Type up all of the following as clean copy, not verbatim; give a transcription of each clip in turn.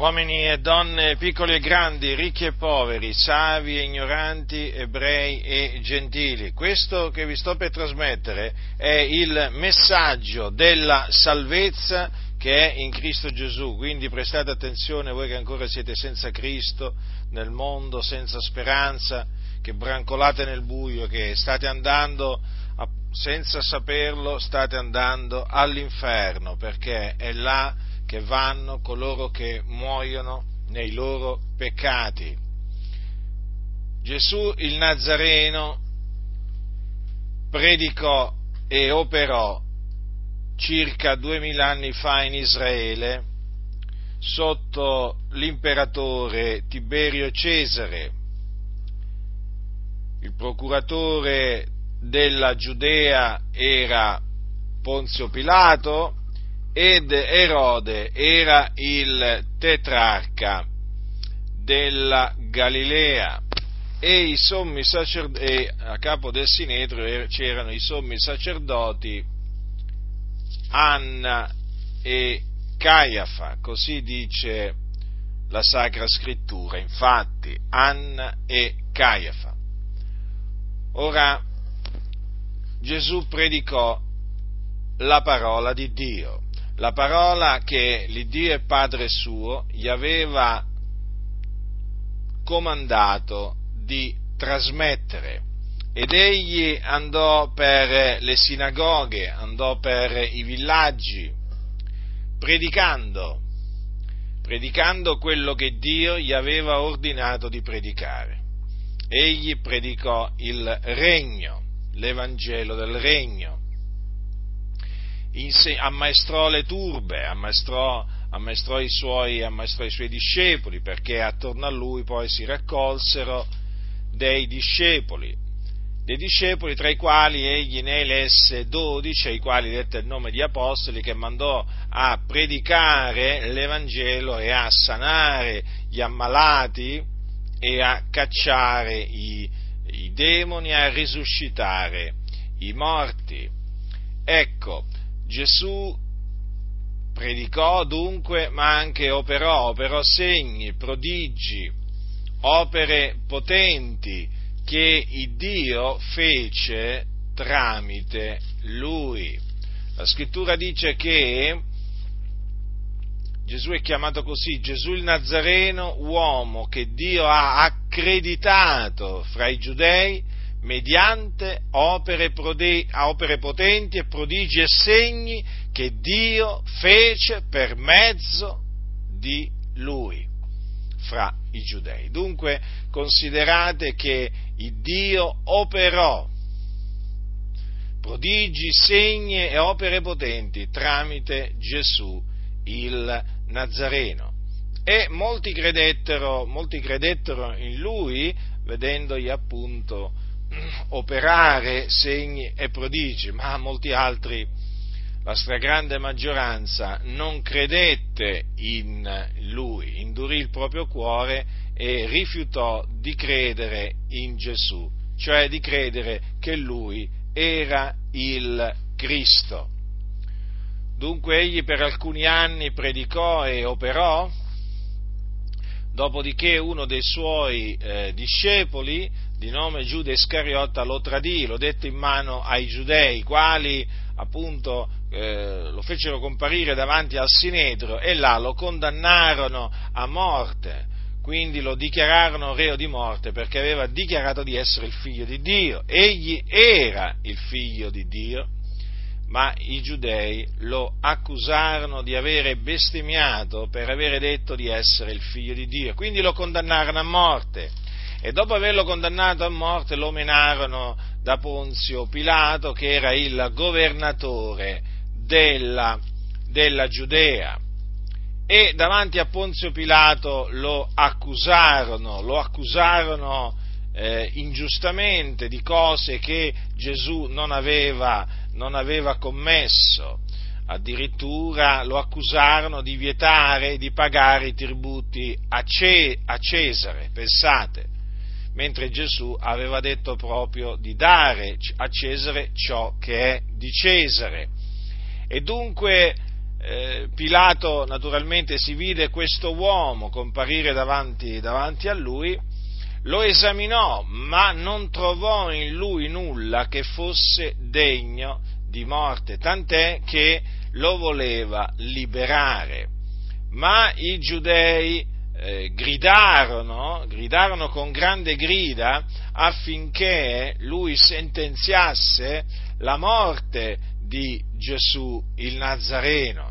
uomini e donne, piccoli e grandi, ricchi e poveri, savi e ignoranti, ebrei e gentili. Questo che vi sto per trasmettere è il messaggio della salvezza che è in Cristo Gesù. Quindi prestate attenzione voi che ancora siete senza Cristo, nel mondo, senza speranza, che brancolate nel buio, che state andando, senza saperlo, state andando all'inferno, perché è là che vanno coloro che muoiono nei loro peccati. Gesù il Nazareno predicò e operò circa 2000 anni fa in Israele sotto l'imperatore Tiberio Cesare, il procuratore della Giudea era Ponzio Pilato, ed Erode era il tetrarca della Galilea, e a capo del Sinedrio c'erano i sommi sacerdoti Anna e Caiafa. Così dice la Sacra Scrittura, infatti, Anna e Caiafa. Ora, Gesù predicò la parola di Dio, la parola che l'Iddio e Padre suo gli aveva comandato di trasmettere, ed egli andò per le sinagoghe, andò per i villaggi, predicando quello che Dio gli aveva ordinato di predicare. Egli predicò il regno, l'Evangelo del regno, ammaestrò le turbe, ammaestrò i suoi discepoli, perché attorno a lui poi si raccolsero dei discepoli tra i quali egli ne elesse 12, ai quali dette il nome di apostoli, che mandò a predicare l'Evangelo e a sanare gli ammalati e a cacciare i demoni, a risuscitare i morti. Ecco, Gesù predicò dunque, ma anche operò segni, prodigi, opere potenti che il Dio fece tramite lui. La Scrittura dice che Gesù è chiamato così, Gesù il Nazareno, uomo che Dio ha accreditato fra i giudei mediante opere potenti e prodigi e segni che Dio fece per mezzo di lui fra i giudei. Dunque considerate che il Dio operò prodigi, segni e opere potenti tramite Gesù il Nazareno, e molti credettero in lui, vedendogli appunto operare segni e prodigi, ma molti altri, la stragrande maggioranza, non credette in lui, indurì il proprio cuore e rifiutò di credere in Gesù, cioè di credere che lui era il Cristo. Dunque egli per alcuni anni predicò e operò, dopodiché uno dei suoi discepoli, di nome Giuda Iscariota, lo tradì, lo dette in mano ai giudei, quali appunto lo fecero comparire davanti al Sinedrio e là lo condannarono a morte, quindi lo dichiararono reo di morte perché aveva dichiarato di essere il figlio di Dio. Egli era il figlio di Dio, ma i giudei lo accusarono di avere bestemmiato per avere detto di essere il figlio di Dio, quindi lo condannarono a morte, e dopo averlo condannato a morte lo menarono da Ponzio Pilato, che era il governatore della Giudea, e davanti a Ponzio Pilato lo accusarono ingiustamente di cose che Gesù non aveva commesso. Addirittura lo accusarono di vietare di pagare i tributi a Cesare, pensate, mentre Gesù aveva detto proprio di dare a Cesare ciò che è di Cesare. E dunque Pilato naturalmente si vide questo uomo comparire davanti a lui, lo esaminò, ma non trovò in lui nulla che fosse degno di morte, tant'è che lo voleva liberare. Ma i giudei gridarono con grande grida affinché lui sentenziasse la morte di Gesù il Nazareno.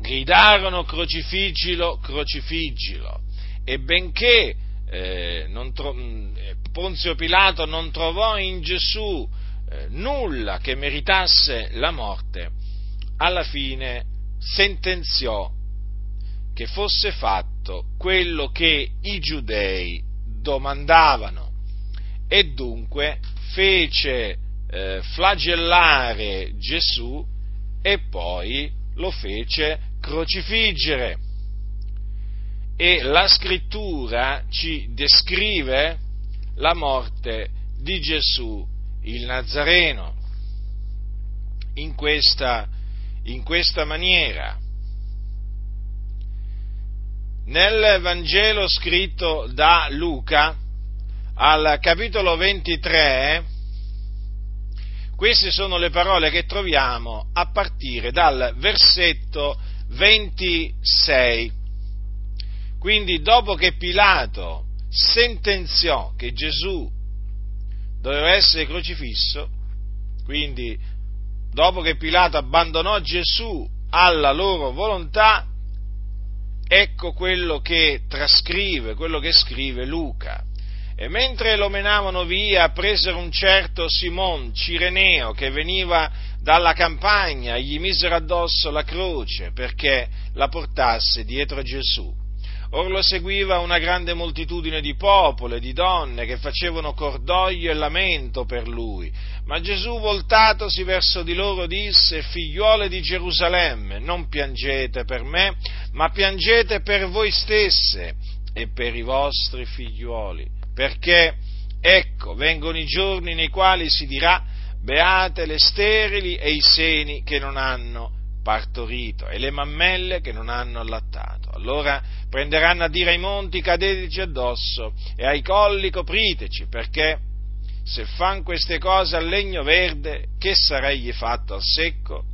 Gridarono: crocifiggilo, crocifiggilo. E benché Ponzio Pilato non trovò in Gesù nulla che meritasse la morte, alla fine sentenziò che fosse fatto quello che i giudei domandavano, e dunque fece flagellare Gesù e poi lo fece crocifiggere. E la scrittura ci descrive la morte di Gesù il Nazareno in questa maniera. Nel Vangelo scritto da Luca, al capitolo 23, queste sono le parole che troviamo a partire dal versetto 26. Quindi, dopo che Pilato sentenziò che Gesù doveva essere crocifisso, quindi dopo che Pilato abbandonò Gesù alla loro volontà, ecco quello che trascrive, quello che scrive Luca. E mentre lo menavano via, presero un certo Simon Cireneo che veniva dalla campagna e gli misero addosso la croce perché la portasse dietro a Gesù. Or lo seguiva una grande moltitudine di popolo e di donne che facevano cordoglio e lamento per lui. Ma Gesù, voltatosi verso di loro, disse: figliuole di Gerusalemme, non piangete per me, ma piangete per voi stesse e per i vostri figliuoli, perché ecco vengono i giorni nei quali si dirà: beate le sterili e i seni che non hanno partorito e le mammelle che non hanno allattato. Allora prenderanno a dire ai monti: cadeteci addosso, e ai colli: copriteci, perché se fan queste cose al legno verde, che sarà egli fatto al secco?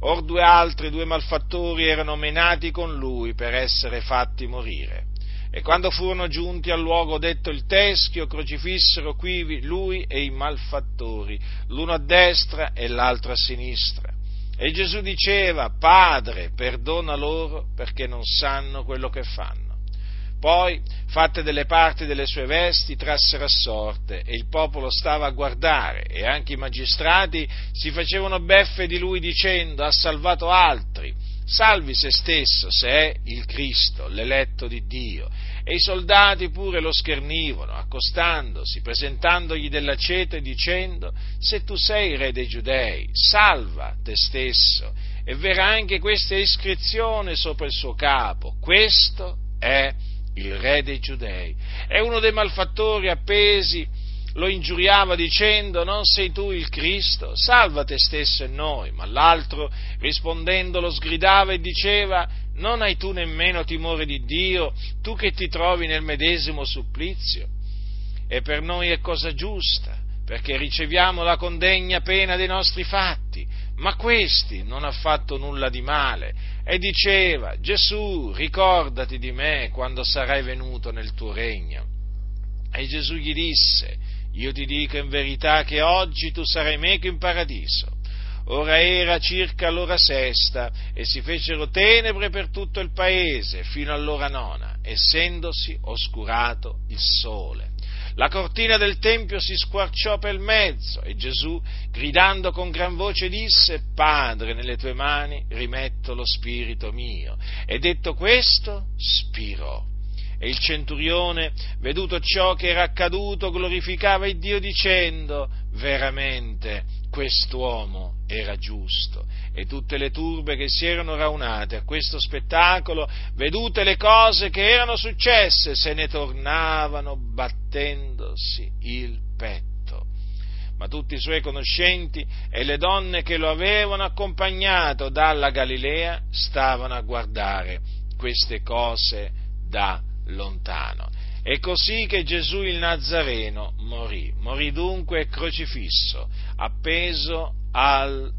Or due malfattori erano menati con lui per essere fatti morire. E quando furono giunti al luogo detto il Teschio, crocifissero quivi lui e i malfattori, l'uno a destra e l'altro a sinistra. E Gesù diceva: Padre, perdona loro, perché non sanno quello che fanno. Poi, fatte delle parti delle sue vesti, trassero a sorte, e il popolo stava a guardare, e anche i magistrati si facevano beffe di lui, dicendo: ha salvato altri, salvi se stesso, se è il Cristo, l'eletto di Dio. E i soldati pure lo schernivano, accostandosi, presentandogli dell'aceto e dicendo: se tu sei re dei Giudei, salva te stesso. E verrà anche questa iscrizione sopra il suo capo: questo è il re dei Giudei. E uno dei malfattori appesi lo ingiuriava dicendo: non sei tu il Cristo? Salva te stesso e noi. Ma l'altro, rispondendo, lo sgridava e diceva: non hai tu nemmeno timore di Dio, tu che ti trovi nel medesimo supplizio? E per noi è cosa giusta, perché riceviamo la condegna pena dei nostri fatti, ma questi non ha fatto nulla di male. E diceva: Gesù, ricordati di me quando sarai venuto nel tuo regno. E Gesù gli disse: io ti dico in verità che oggi tu sarai meco in paradiso. Ora era circa l'ora sesta, e si fecero tenebre per tutto il paese fino all'ora nona, essendosi oscurato il sole. La cortina del tempio si squarciò per mezzo, e Gesù, gridando con gran voce, disse: Padre, nelle tue mani rimetto lo spirito mio. E detto questo, spirò. E il centurione, veduto ciò che era accaduto, glorificava il Dio dicendo: veramente quest'uomo era giusto. E tutte le turbe che si erano radunate a questo spettacolo, vedute le cose che erano successe, se ne tornavano battendosi il petto. ma tutti i suoi conoscenti e le donne che lo avevano accompagnato dalla Galilea stavano a guardare queste cose da lontano. È così che Gesù il Nazareno morì dunque crocifisso, appeso al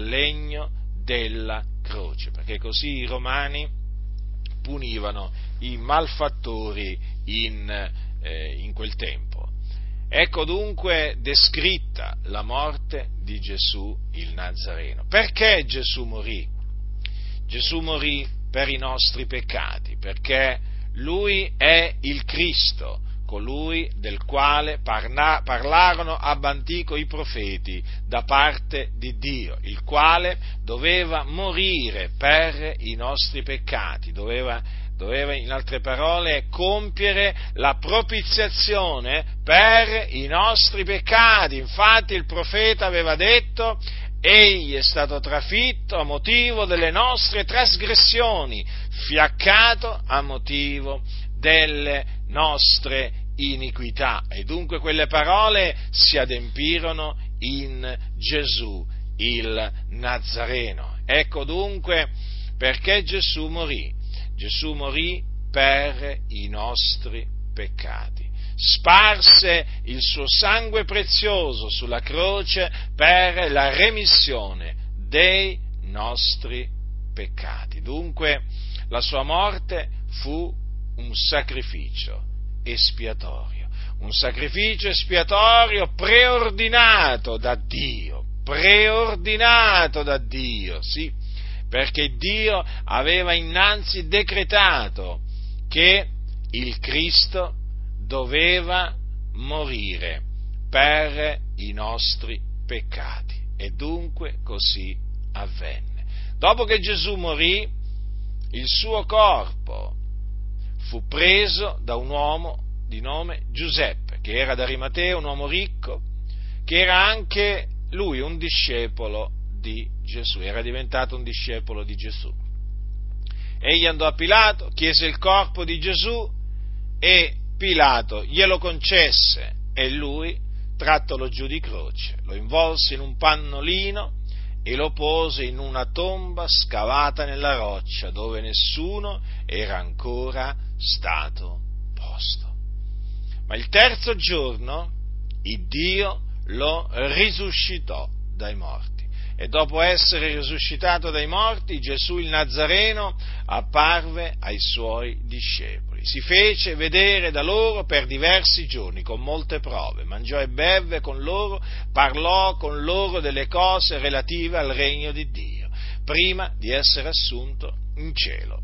legno della croce, perché così i romani punivano i malfattori in quel tempo. Ecco dunque descritta la morte di Gesù il Nazareno. Perché Gesù morì? Gesù morì per i nostri peccati, perché Lui è il Cristo, colui del quale parlarono ab antico i profeti da parte di Dio, il quale doveva morire per i nostri peccati, doveva in altre parole compiere la propiziazione per i nostri peccati. Infatti il profeta aveva detto: egli è stato trafitto a motivo delle nostre trasgressioni, fiaccato a motivo delle nostre iniquità. E dunque quelle parole si adempirono in Gesù il Nazareno. Ecco dunque perché Gesù morì. Gesù morì per i nostri peccati. Sparse il suo sangue prezioso sulla croce per la remissione dei nostri peccati. Dunque la sua morte fu un sacrificio espiatorio, preordinato da Dio, sì, perché Dio aveva innanzi decretato che il Cristo doveva morire per i nostri peccati, e dunque così avvenne. Dopo che Gesù morì, il suo corpo fu preso da un uomo di nome Giuseppe, che era d'Arimatea, un uomo ricco, che era anche lui un discepolo di Gesù, era diventato un discepolo di Gesù. Egli andò a Pilato, chiese il corpo di Gesù e Pilato glielo concesse, e lui trattolo giù di croce, lo involse in un pannolino e lo pose in una tomba scavata nella roccia, dove nessuno era ancora stato posto. Ma il terzo giorno Iddio lo risuscitò dai morti. E dopo essere risuscitato dai morti, Gesù il Nazareno apparve ai suoi discepoli. Si fece vedere da loro per diversi giorni, con molte prove, mangiò e bevve con loro, parlò con loro delle cose relative al regno di Dio, prima di essere assunto in cielo.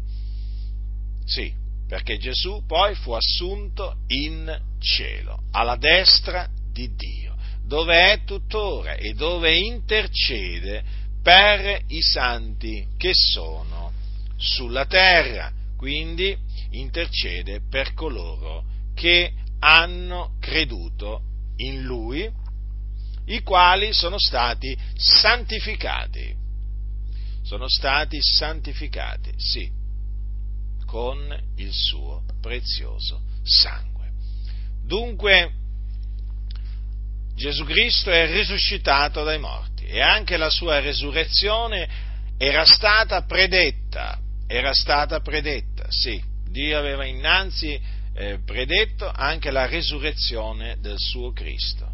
Sì, perché Gesù poi fu assunto in cielo, alla destra di Dio, dove è tuttora e dove intercede per i santi che sono sulla terra, quindi intercede per coloro che hanno creduto in Lui, i quali sono stati santificati, sì, con il suo prezioso sangue. Dunque, Gesù Cristo è risuscitato dai morti, e anche la sua resurrezione era stata predetta, sì, Dio aveva innanzi predetto anche la resurrezione del suo Cristo.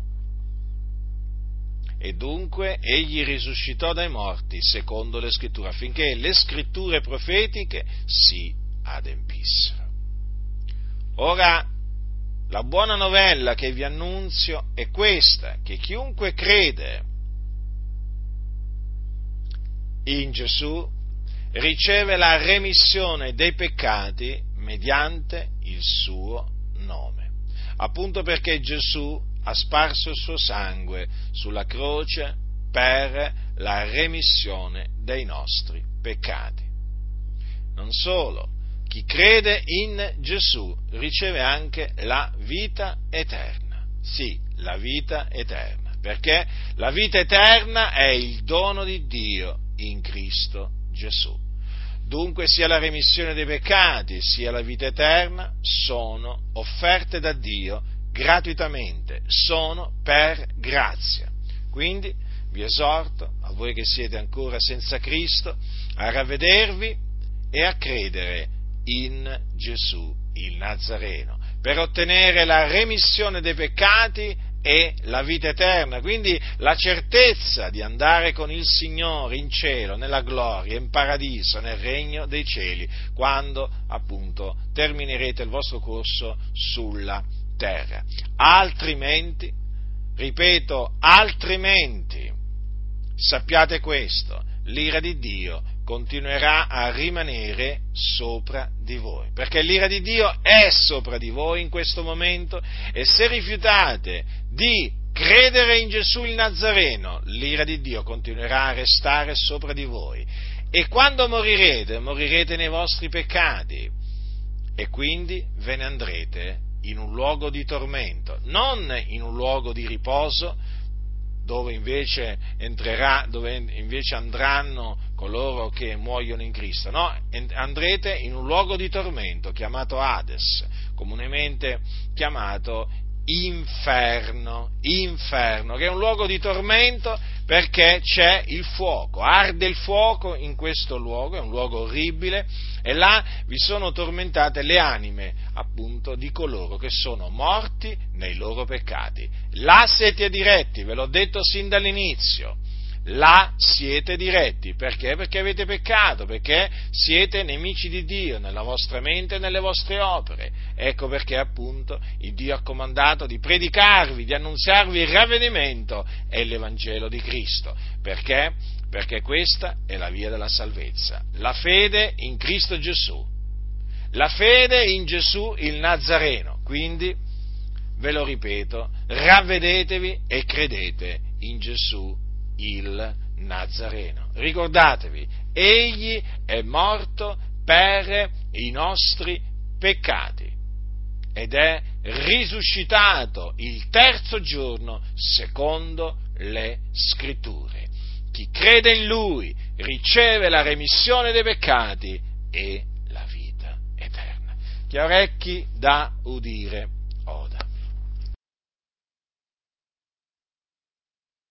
E dunque egli risuscitò dai morti secondo le scritture, affinché le scritture profetiche si adempissero. Ora, la buona novella che vi annunzio è questa, che chiunque crede in Gesù riceve la remissione dei peccati mediante il suo nome, appunto perché Gesù ha sparso il suo sangue sulla croce per la remissione dei nostri peccati. Non solo, chi crede in Gesù riceve anche la vita eterna, sì, la vita eterna, perché la vita eterna è il dono di Dio in Cristo Gesù. Dunque sia la remissione dei peccati sia la vita eterna sono offerte da Dio gratuitamente, sono per grazia. Quindi vi esorto, a voi che siete ancora senza Cristo, a ravvedervi e a credere in Gesù il Nazareno, per ottenere la remissione dei peccati e la vita eterna, quindi la certezza di andare con il Signore in cielo, nella gloria, in paradiso, nel regno dei cieli, quando appunto terminerete il vostro corso sulla terra. Altrimenti, ripeto, altrimenti, sappiate questo, l'ira di Dio continuerà a rimanere sopra di voi, perché l'ira di Dio è sopra di voi in questo momento, e se rifiutate di credere in Gesù il Nazareno, l'ira di Dio continuerà a restare sopra di voi, e quando morirete, morirete nei vostri peccati, e quindi ve ne andrete in un luogo di tormento, non in un luogo di riposo, dove invece andranno coloro che muoiono in Cristo. No, andrete in un luogo di tormento chiamato Hades, comunemente chiamato inferno, che è un luogo di tormento perché c'è il fuoco, arde il fuoco in questo luogo, è un luogo orribile, e là vi sono tormentate le anime, appunto, di coloro che sono morti nei loro peccati. Là siete diretti, ve l'ho detto sin dall'inizio, là siete diretti, perché? Perché avete peccato, perché siete nemici di Dio nella vostra mente e nelle vostre opere. Ecco perché appunto il Dio ha comandato di predicarvi, di annunziarvi il ravvedimento e l'Evangelo di Cristo. Perché? Perché questa è la via della salvezza, la fede in Cristo Gesù, la fede in Gesù il Nazareno. Quindi, ve lo ripeto, ravvedetevi e credete in Gesù il Nazareno. Ricordatevi, egli è morto per i nostri peccati ed è risuscitato il terzo giorno secondo le Scritture. Chi crede in lui riceve la remissione dei peccati e la vita eterna. Chi ha orecchi da udire